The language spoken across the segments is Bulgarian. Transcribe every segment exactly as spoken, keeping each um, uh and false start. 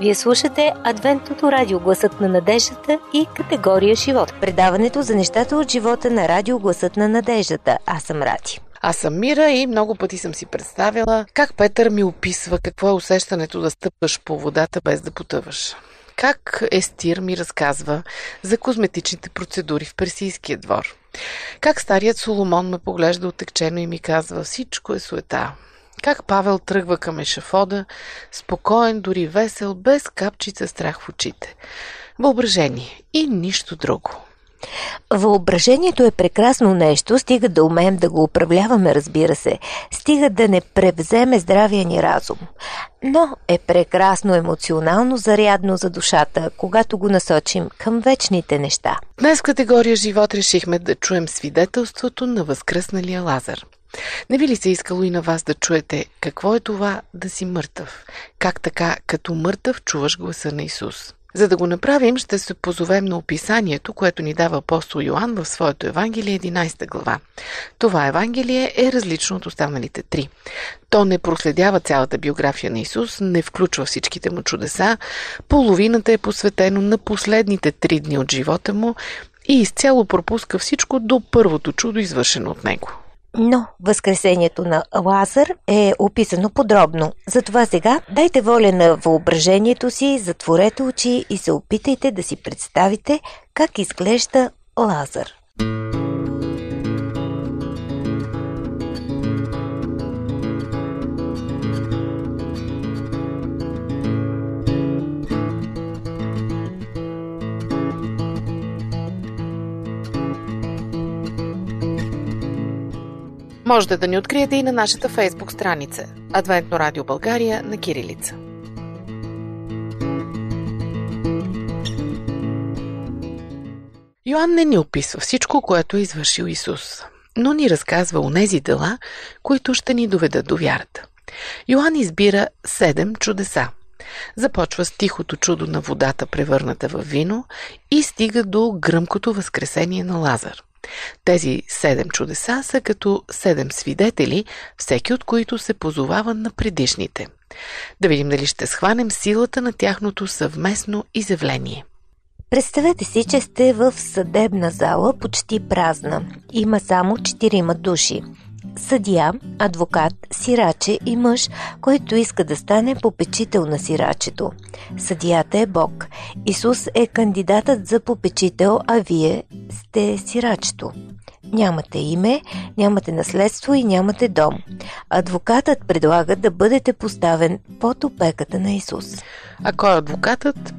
Вие слушате Адвентното радио, гласът на надеждата и категория живот. Предаването за нещата от живота на радио, гласът на надеждата. Аз съм Рати. Аз съм Мира и много пъти съм си представила как Петър ми описва какво е усещането да стъпваш по водата без да потъваш. Как Естир ми разказва за козметичните процедури в персийския двор. Как старият Соломон ме поглежда отекчено и ми казва: всичко е суета. Как Павел тръгва към ешафода, спокоен, дори весел, без капчица страх в очите. Въображение и нищо друго. Въображението е прекрасно нещо, стига да умеем да го управляваме, разбира се. Стига да не превземе здравия ни разум. Но е прекрасно емоционално зарядно за душата, когато го насочим към вечните неща. Днес категория живот решихме да чуем свидетелството на възкръсналия Лазар. Не би ли се искало и на вас да чуете какво е това да си мъртъв? Как така, като мъртъв, чуваш гласа на Исус? За да го направим, ще се позовем на описанието, което ни дава апостол Йоан в своето Евангелие, единайсета глава. Това Евангелие е различно от останалите три. То не проследява цялата биография на Исус, не включва всичките му чудеса, половината е посветено на последните три дни от живота му и изцяло пропуска всичко до първото чудо, извършено от него. Но възкресението на Лазар е описано подробно. Затова сега дайте воля на въображението си, затворете очи и се опитайте да си представите как изглежда Лазар. Можете да ни откриете и на нашата Фейсбук страница Адвентно радио България на кирилица. Йоан не ни описва всичко, което е извършил Исус, но ни разказва онези дела, които ще ни доведат до вярата. Йоан избира седем чудеса. Започва с тихото чудо на водата, превърната в вино, и стига до гръмкото възкресение на Лазар. Тези седем чудеса са като седем свидетели, всеки от които се позовава на предишните. Да видим дали ще схванем силата на тяхното съвместно изявление. Представете си, че сте в съдебна зала, почти празна. Има само четирима души. Съдия, адвокат, сираче и мъж, който иска да стане попечител на сирачето. Съдията е Бог. Исус е кандидатът за попечител, а вие сте сирачето. Нямате име, нямате наследство и нямате дом. Адвокатът предлага да бъдете поставен под опеката на Исус. А кой е адвокатът?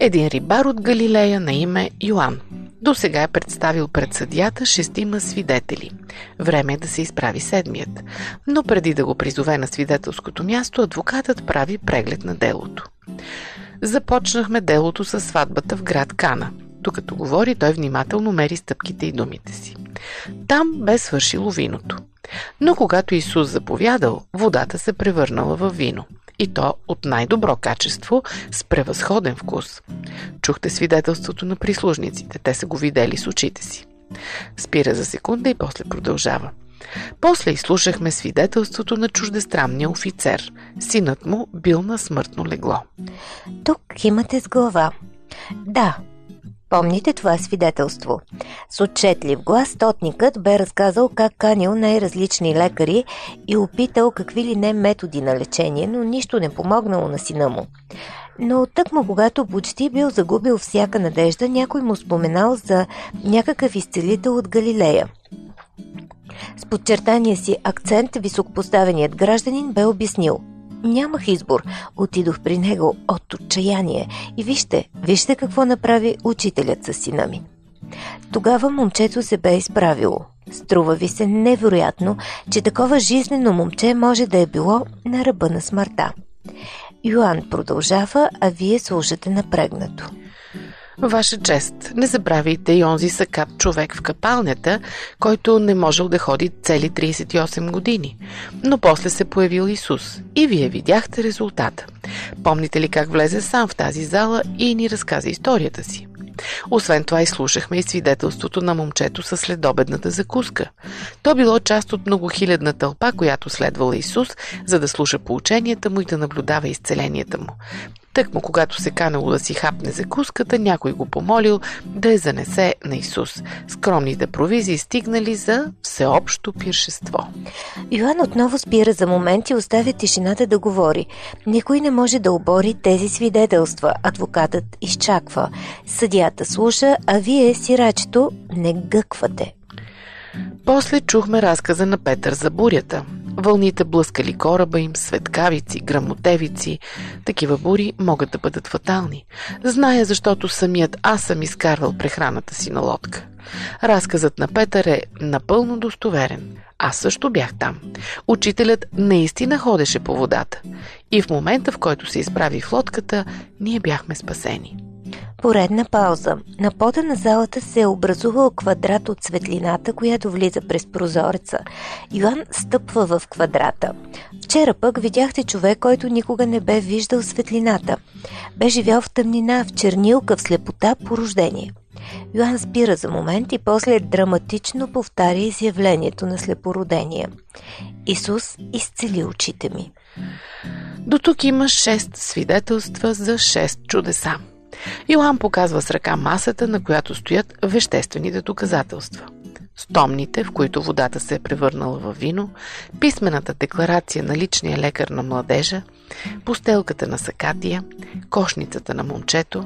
Един рибар от Галилея на име Йоан. До сега е представил пред съдията шестима свидетели. Време е да се изправи седмият. Но преди да го призове на свидетелското място, адвокатът прави преглед на делото. Започнахме делото със сватбата в град Кана. Докато говори, той внимателно мери стъпките и думите си. Там бе свършило виното. Но когато Исус заповядал, водата се превърнала в вино. И то от най-добро качество, с превъзходен вкус. Чухте свидетелството на прислужниците, те са го видели с очите си. Спира за секунда и после продължава. После изслушахме свидетелството на чуждестранния офицер. Синът му бил на смъртно легло. Тук имате с глава. Да, помните това свидетелство. С отчетлив глас стотникът бе разказал как канил най-различни лекари и опитал какви ли не методи на лечение, но нищо не помогнало на сина му. Но тъкмо когато почти бил загубил всяка надежда, някой му споменал за някакъв изцелител от Галилея. С подчертания си акцент високопоставеният гражданин бе обяснил: нямах избор. Отидох при него от отчаяние. И вижте, вижте какво направи учителят със сина ми. Тогава момчето се бе изправило. Струва ви се невероятно, че такова жизнено момче може да е било на ръба на смъртта. Йоан продължава, а вие слушате напрегнато. Ваша чест, не забравяйте и онзи сакап човек в капалнята, който не можел да ходи цели трийсет и осем години. Но после се появил Исус и вие видяхте резултата. Помните ли как влезе сам в тази зала и ни разказа историята си? Освен това изслушахме и свидетелството на момчето със следобедната закуска. То било част от многохилядна тълпа, която следвала Исус, за да слуша поученията му и да наблюдава изцеленията му. Тъкмо когато се канало да си хапне закуската, някой го помолил да я занесе на Исус. Скромните провизии стигнали за всеобщо пиршество. Йоан отново спира за момент и оставя тишината да говори. Никой не може да обори тези свидетелства. Адвокатът изчаква. Съдията слуша, а вие, сирачето, не гъквате. После чухме разказа на Петър за бурята. Вълните блъскали кораба им, светкавици, грамотевици. Такива бури могат да бъдат фатални. Зная, защото самият аз съм изкарвал прехраната си на лодка. Разказът на Петър е напълно достоверен. Аз също бях там. Учителят наистина ходеше по водата. И в момента, в който се изправи в лодката, ние бяхме спасени. Поредна пауза. На пода на залата се е образувал квадрат от светлината, която влиза през прозореца. Йоан стъпва в квадрата. Вчера пък видяхте човек, който никога не бе виждал светлината. Бе живял в тъмнина, в чернилка, в слепота по рождение. Йоан спира за момент и после драматично повтаря изявлението на слепородения. Исус изцели очите ми. До тук има шест свидетелства за шест чудеса. Йоан показва с ръка масата, на която стоят веществените доказателства. Стомните, в които водата се е превърнала във вино, писмената декларация на личния лекар на младежа, постелката на Сакатия, кошницата на момчето.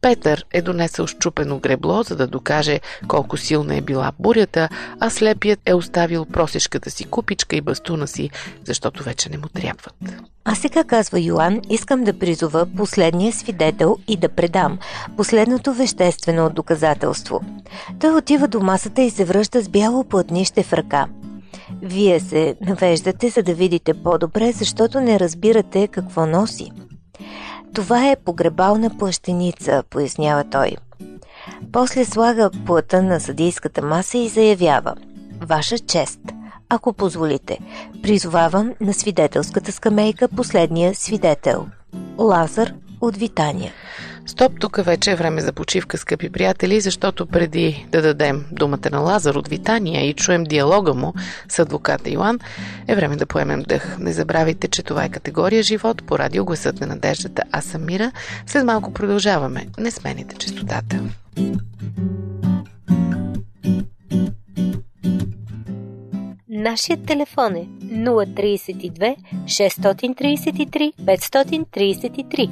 Петър е донесъл счупено гребло, за да докаже колко силна е била бурята, а слепият е оставил просешката си купичка и бастуна си, защото вече не му трябват. А сега, казва Йоан, искам да призова последния свидетел и да предам последното веществено доказателство. Той отива до масата и се връща с бяло платнище в ръка. Вие се навеждате, за да видите по-добре, защото не разбирате какво носи. Това е погребална плащеница, пояснява той. После слага плата на съдийската маса и заявява: Ваша чест, ако позволите, призовавам на свидетелската скамейка последния свидетел – Лазар от Витания. Стоп, тук вече е време за почивка, скъпи приятели, защото преди да дадем думата на Лазар от Витания и чуем диалога му с адвоката Йоан, е време да поемем дъх. Не забравяйте, че това е категория живот по радио Гласът на надеждата. Аз съм Мира. След малко продължаваме. Не смените честотата. Нашият телефон е нула три две шест три три пет три три.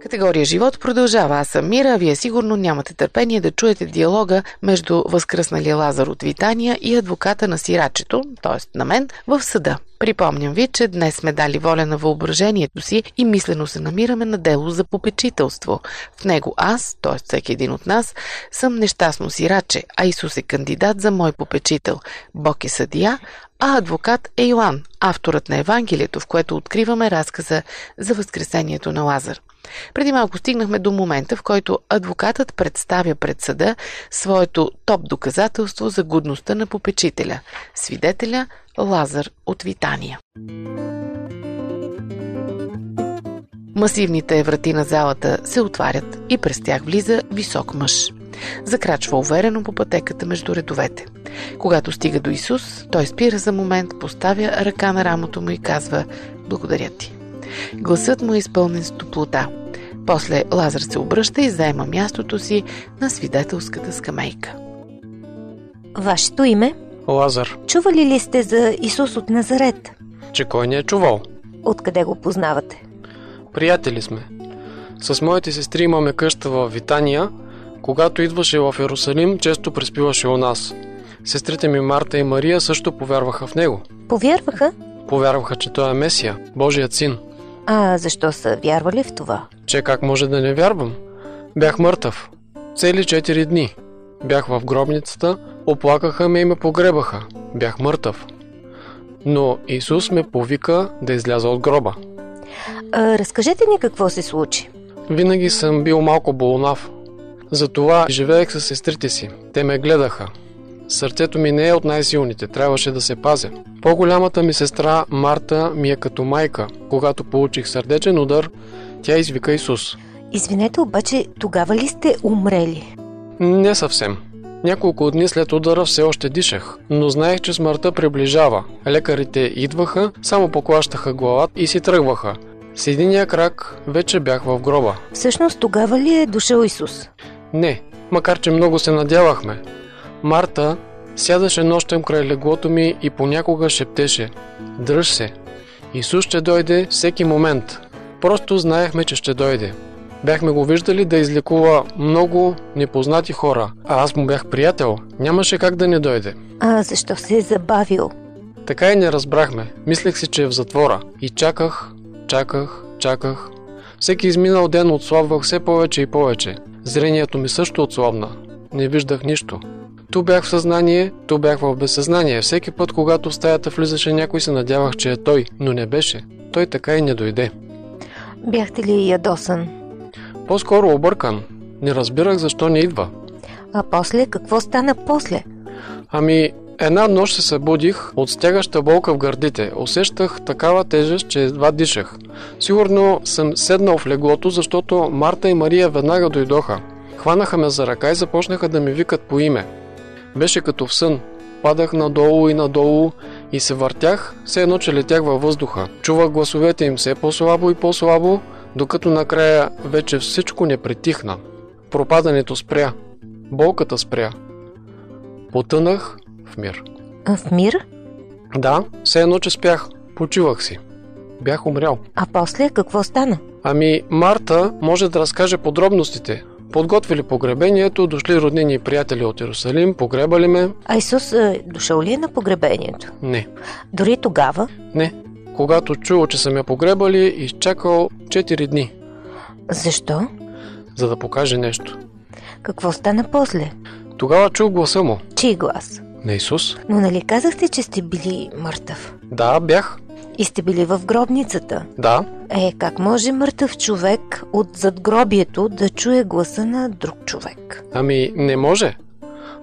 Категория живот продължава. Аз съм Мира, а вие сигурно нямате търпение да чуете диалога между възкръсналия Лазар от Витания и адвоката на сирачето, т.е. на мен, в съда. Припомням ви, че днес сме дали воля на въображението си и мислено се намираме на дело за попечителство. В него аз, т.е. всеки един от нас, съм нещастно сираче, а Исус е кандидат за мой попечител. Бог е съдия, а адвокат е Йоан, авторът на Евангелието, в което откриваме разказа за възкресението на Лазар. Преди малко стигнахме до момента, в който адвокатът представя пред съда своето топ доказателство за годността на попечителя – свидетеля Лазар от Витания. Масивните врати на залата се отварят и през тях влиза висок мъж. Закрачва уверено по пътеката между редовете. Когато стига до Исус, той спира за момент, поставя ръка на рамото му и казва «Благодаря ти». Гласът му е изпълнен с топлота. После Лазар се обръща и заема мястото си на свидетелската скамейка. Вашето име? Лазар. Чували ли сте за Исус от Назарет? Че кой не е чувал? Откъде го познавате? Приятели сме. С моите сестри имаме къща в Витания. Когато идваше в Иерусалим, често преспиваше у нас. Сестрите ми Марта и Мария също повярваха в него. Повярваха? Повярваха, че той е Месия, Божият син. А защо са вярвали в това? Че как може да не вярвам? Бях мъртъв. Цели четири дни. Бях в гробницата, оплакаха ме и ме погребаха. Бях мъртъв. Но Исус ме повика да изляза от гроба. А, разкажете ни какво се случи. Винаги съм бил малко болнав. Затова живеех с сестрите си. Те ме гледаха. Сърцето ми не е от най-силните, трябваше да се пазя. По-голямата ми сестра Марта ми е като майка. Когато получих сърдечен удар, тя извика Исус. Извинете, обаче тогава ли сте умрели? Не съвсем. Няколко дни след удара все още дишах, но знаех, че смъртта приближава. Лекарите идваха, само поклащаха главата и си тръгваха. С единия крак вече бях в гроба. Всъщност тогава ли е дошъл Исус? Не, макар че много се надявахме. Марта сядаше нощем край леглото ми и понякога шептеше «Дръж се! Исус ще дойде всеки момент!» Просто знаехме, че ще дойде. Бяхме го виждали да излекува много непознати хора, а аз му бях приятел, нямаше как да не дойде. А защо се е забавил? Така и не разбрахме. Мислех си, че е в затвора. И чаках, чаках, чаках. Всеки изминал ден отслабвах все повече и повече. Зрението ми също отслабна. Не виждах нищо. Ту бях в съзнание, ту бях в безсъзнание. Всеки път, когато в стаята влизаше някой, се надявах, че е той, но не беше. Той така и не дойде. Бяхте ли ядосан? По-скоро объркан. Не разбирах защо не идва. А после? Какво стана после? Ами, една нощ се събудих от стягаща болка в гърдите. Усещах такава тежест, че едва дишах. Сигурно съм седнал в леглото, защото Марта и Мария веднага дойдоха. Хванаха ме за ръка и започнаха да ми викат по име. Беше като в сън. Падах надолу и надолу и се въртях, все едно, че летях във въздуха. Чувах гласовете им все по-слабо и по-слабо, докато накрая вече всичко не притихна. Пропадането спря. Болката спря. Потънах в мир. А в мир? Да, все едно, че спях. Почивах си. Бях умрял. А после какво стана? Ами, Марта може да разкаже подробностите. Подготвили погребението, дошли роднини и приятели от Иерусалим, погребали ме. А Исус е дошъл ли на погребението? Не. Дори тогава? Не. Когато чул, че са ме погребали, изчакал четири дни. Защо? За да покаже нещо. Какво стана после? Тогава чул гласа му. Чий глас? На Исус. Но нали казахте, че сте били мъртъв? Да, бях. И сте били в гробницата? Да. Е, как може мъртъв човек от задгробието да чуе гласа на друг човек? Ами, не може.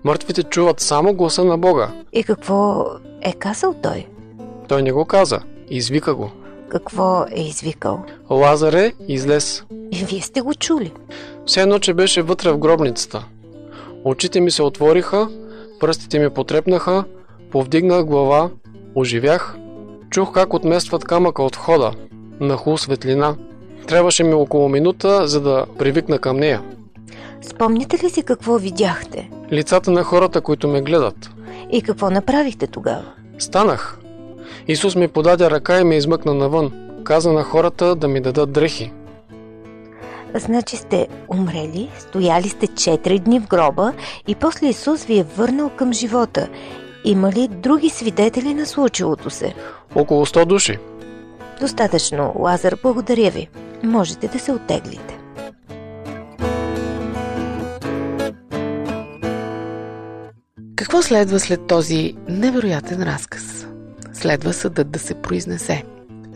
Мъртвите чуват само гласа на Бога. И какво е казал той? Той не го каза. Извика го. Какво е извикал? Лазаре, излез. И вие сте го чули? Все едно, че беше вътре в гробницата. Очите ми се отвориха, пръстите ми потрепнаха, повдигнах глава, оживях. Чух как отместват камъка от входа. Нахлу светлина. Трябваше ми около минута, за да привикна към нея. Спомните ли си какво видяхте? Лицата на хората, които ме гледат. И какво направихте тогава? Станах. Исус ми подаде ръка и ме измъкна навън. Каза на хората да ми дадат дрехи. Значи сте умрели, стояли сте четири дни в гроба и после Исус ви е върнал към живота. Има ли други свидетели на случилото се? Около сто души. Достатъчно, Лазар, благодаря ви. Можете да се оттеглите. Какво следва след този невероятен разказ? Следва съдът да се произнесе.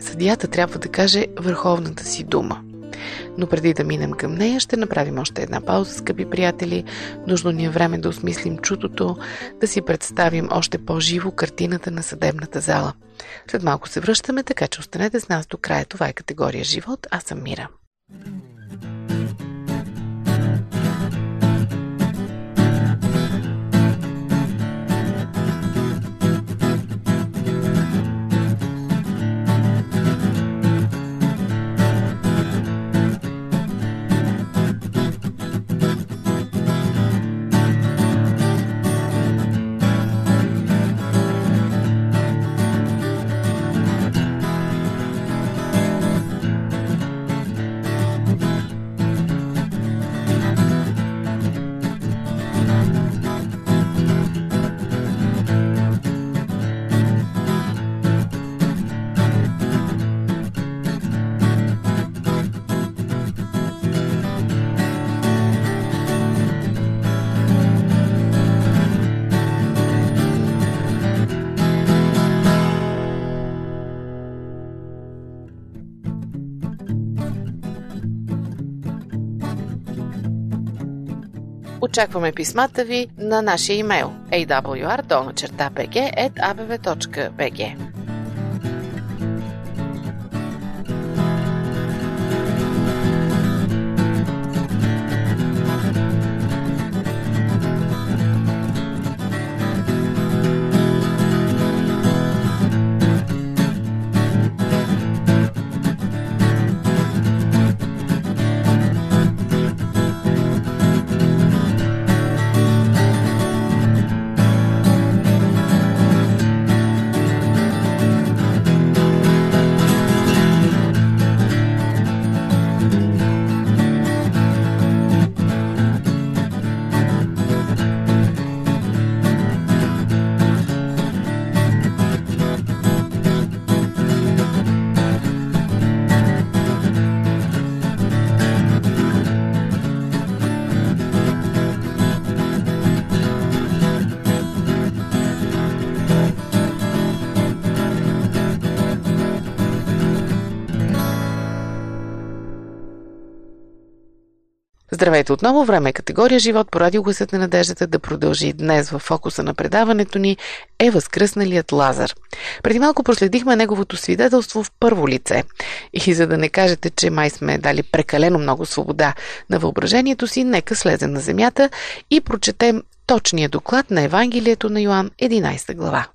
Съдията трябва да каже върховната си дума. Но преди да минем към нея, ще направим още една пауза, скъпи приятели. Нужно ни е време да осмислим чутото, да си представим още по-живо картината на съдебната зала. След малко се връщаме, така че останете с нас до края. Това е категория живот. Аз съм Мира. Очакваме писмата ви на нашия имейл a w r dolна черта b g at a b v точка b g. Здравейте отново, време е категория живот по радиогласът на надеждата да продължи. Днес във фокуса на предаването ни е възкръсналият Лазар. Преди малко проследихме неговото свидетелство в първо лице. И за да не кажете, че май сме дали прекалено много свобода на въображението си, нека слезем на земята и прочетем точния доклад на Евангелието на Йоан, единайсета глава.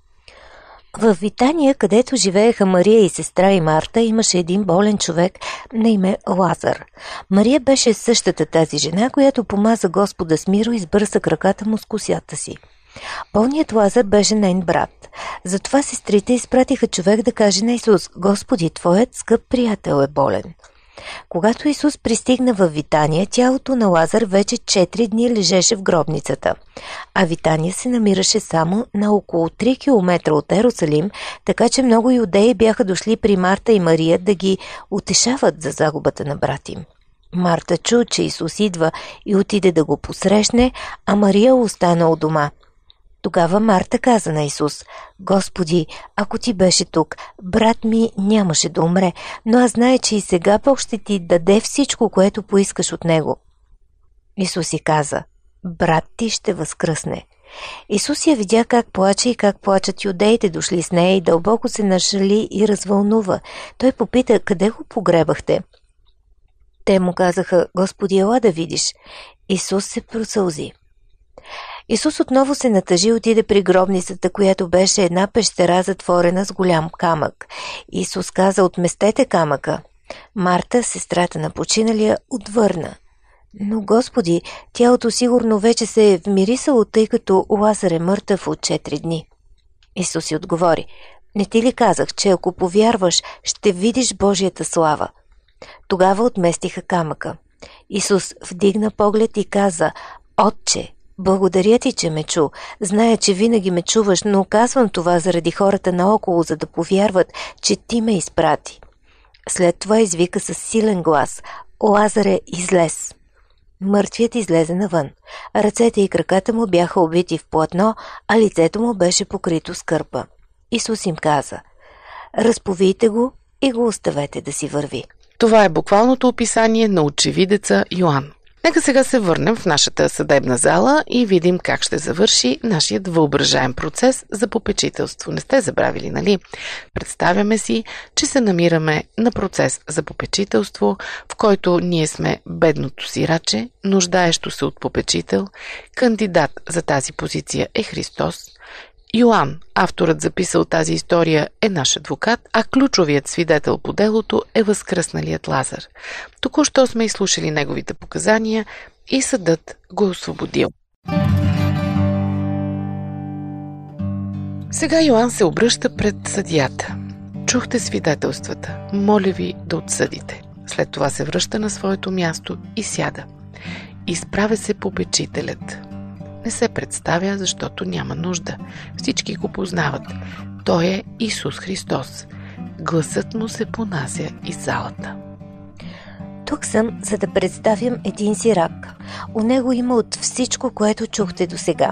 В Витания, където живееха Мария и сестра и Марта, имаше един болен човек на име Лазар. Мария беше същата тази жена, която помаза Господа с миро и сбърса краката му с косята си. Болният Лазар беше нейн брат. Затова сестрите изпратиха човек да каже на Исус: „Господи, твоят скъп приятел е болен.“ Когато Исус пристигна в Витания, тялото на Лазар вече четири дни лежеше в гробницата, а Витания се намираше само на около три километра от Иерусалим, така че много юдеи бяха дошли при Марта и Мария да ги утешават за загубата на брат им. Марта чу, че Исус идва и отиде да го посрещне, а Мария остана у дома. Тогава Марта каза на Исус: „Господи, ако ти беше тук, брат ми нямаше да умре, но аз знае, че и сега Бог ще ти даде всичко, което поискаш от него.“ Исус и каза: „Брат ти ще възкръсне.“ Исус я видя как плаче и как плачат юдеите дошли с нея и дълбоко се нашали и развълнува. Той попита: „Къде го погребахте?“ Те му казаха: „Господи, ела да видиш.“ Исус се просълзи. Исус отново се натъжи и отиде при гробницата, която беше една пещера затворена с голям камък. Исус каза: „Отместете камъка.“ Марта, сестрата на починалия, отвърна: „Но, Господи, тялото сигурно вече се е вмирисало, тъй като Лазар е мъртъв от четири дни.“ Исус ѝ отговори: „Не ти ли казах, че ако повярваш, ще видиш Божията слава?“ Тогава отместиха камъка. Исус вдигна поглед и каза: „Отче, благодаря ти, че ме чу. Зная, че винаги ме чуваш, но казвам това заради хората наоколо, за да повярват, че ти ме изпрати.“ След това извика със силен глас: „Лазаре, излез!“ Мъртвият излезе навън. Ръцете и краката му бяха обвити в платно, а лицето му беше покрито с кърпа. Исус им каза: „Разповийте го и го оставете да си върви.“ Това е буквалното описание на очевидеца Йоан. Нека сега се върнем в нашата съдебна зала и видим как ще завърши нашият въображаем процес за попечителство. Не сте забравили, нали? Представяме си, че се намираме на процес за попечителство, в който ние сме бедното сираче, нуждаещо се от попечител. Кандидат за тази позиция е Христос. Йоан, авторът записал тази история, е наш адвокат, а ключовият свидетел по делото е възкръсналият Лазар. Току-що сме изслушали неговите показания и съдът го освободил. Сега Йоан се обръща пред съдията. „Чухте свидетелствата. Моля ви да отсъдите.“ След това се връща на своето място и сяда. Изправя се попечителят. Не се представя, защото няма нужда. Всички го познават. Той е Исус Христос. Гласът му се понася из залата. „Тук съм, за да представям един сирак. У него има от всичко, което чухте досега.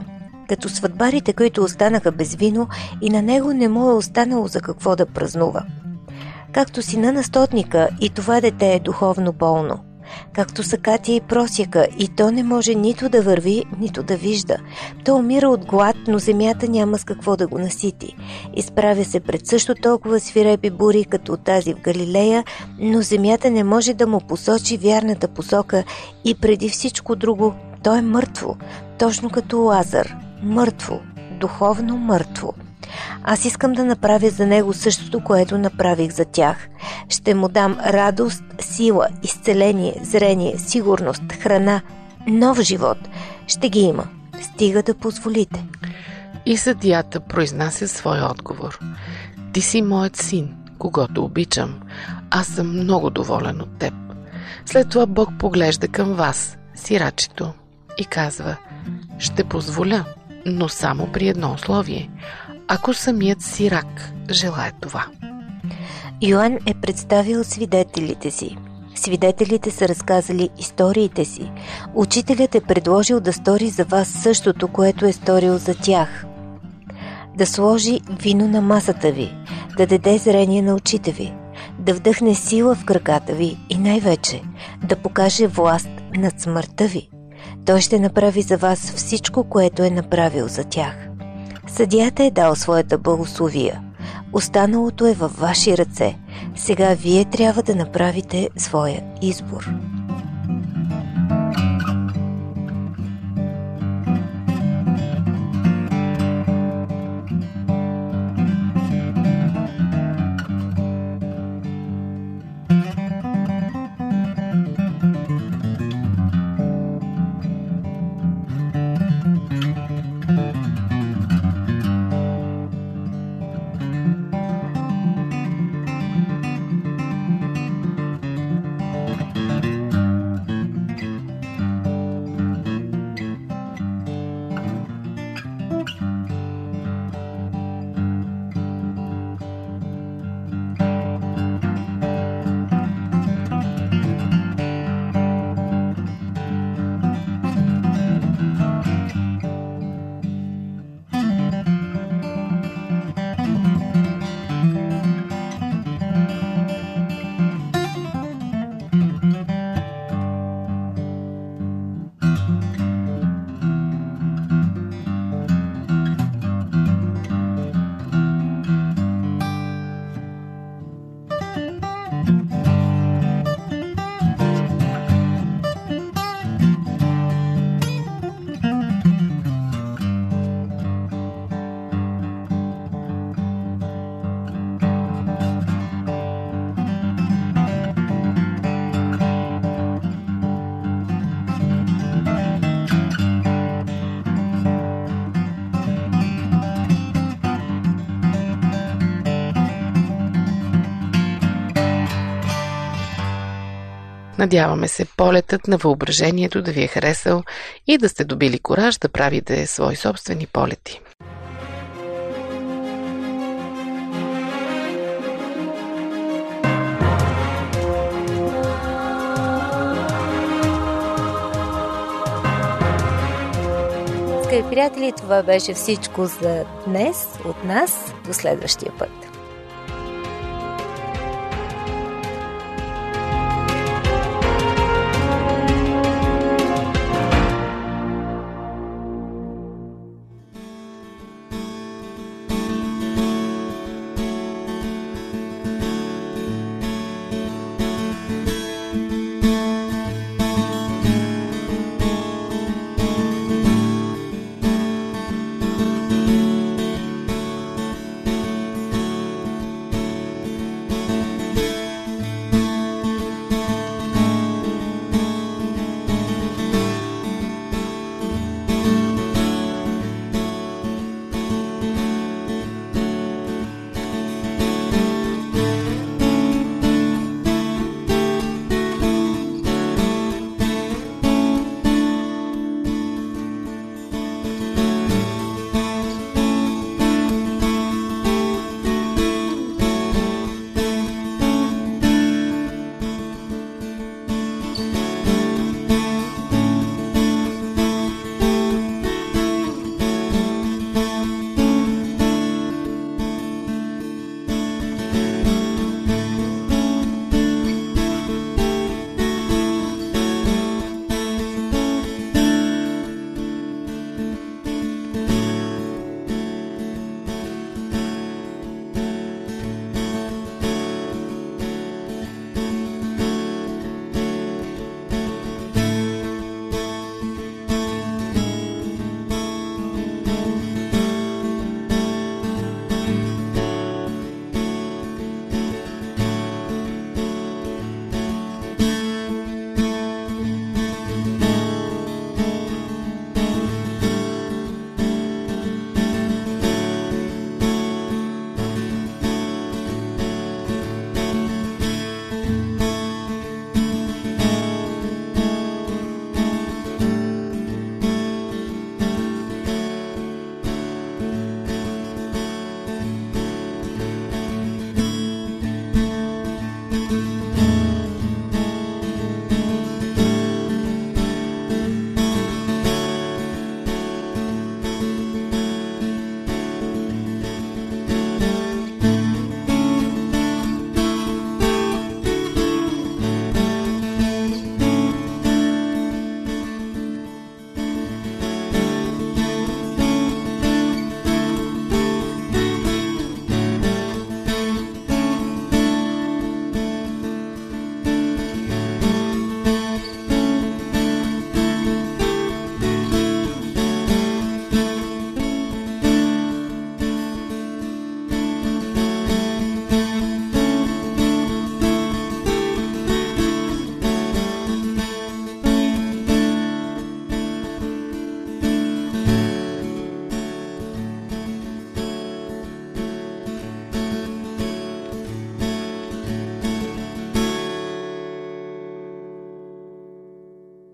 Като сватбарите, които останаха без вино, и на него не му е останало за какво да празнува. Както сина на стотника, и това дете е духовно болно. Както сакатия и просяка, и то не може нито да върви, нито да вижда. То умира от глад, но земята няма с какво да го насити. Изправя се пред също толкова свирепи бури, като тази в Галилея, но земята не може да му посочи вярната посока и преди всичко друго, то е мъртво, точно като Лазар. Мъртво, духовно мъртво. Аз искам да направя за него същото, което направих за тях. Ще му дам радост, сила, изцеление, зрение, сигурност, храна, нов живот. Ще ги има, стига да позволите.“ И съдията произнася своя отговор: „Ти си моят син, когото обичам. Аз съм много доволен от теб.“ След това Бог поглежда към вас, сирачето, и казва: „Ще позволя, но само при едно условие. Ако самият сирак желае това.“ Йоан е представил свидетелите си. Свидетелите са разказали историите си. Учителят е предложил да стори за вас същото, което е сторил за тях. Да сложи вино на масата ви, да даде зрение на очите ви, да вдъхне сила в краката ви и най-вече да покаже власт над смъртта ви. Той ще направи за вас всичко, което е направил за тях. Съдията е дал своята благословия. Останалото е във ваши ръце. Сега вие трябва да направите своя избор. Thank you. Надяваме се полетът на въображението да ви е харесал и да сте добили кураж да правите свои собствени полети. Скъпи приятели, това беше всичко за днес от нас. До следващия път.